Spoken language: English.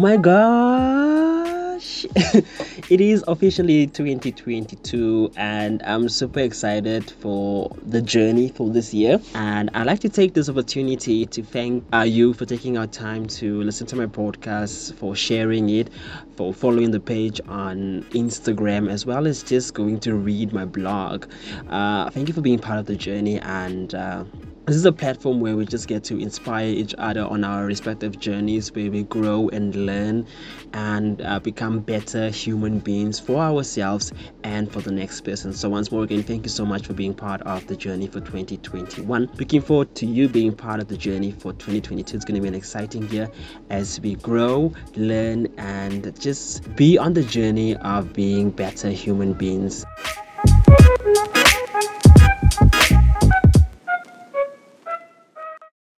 Oh my gosh, it is officially 2022 and I'm super excited for the journey for this year, and I'd like to take this opportunity to thank you for taking our time to listen to my podcast, for sharing it, for following the page on Instagram, as well as just going to read my blog. Thank you for being part of the journey, and this is a platform where we just get to inspire each other on our respective journeys, where we grow and learn and become better human beings for ourselves and for the next person. So once more again, thank you so much for being part of the journey for 2021. Looking forward to you being part of the journey for 2022. It's going to be an exciting year as we grow, learn, and just be on the journey of being better human beings.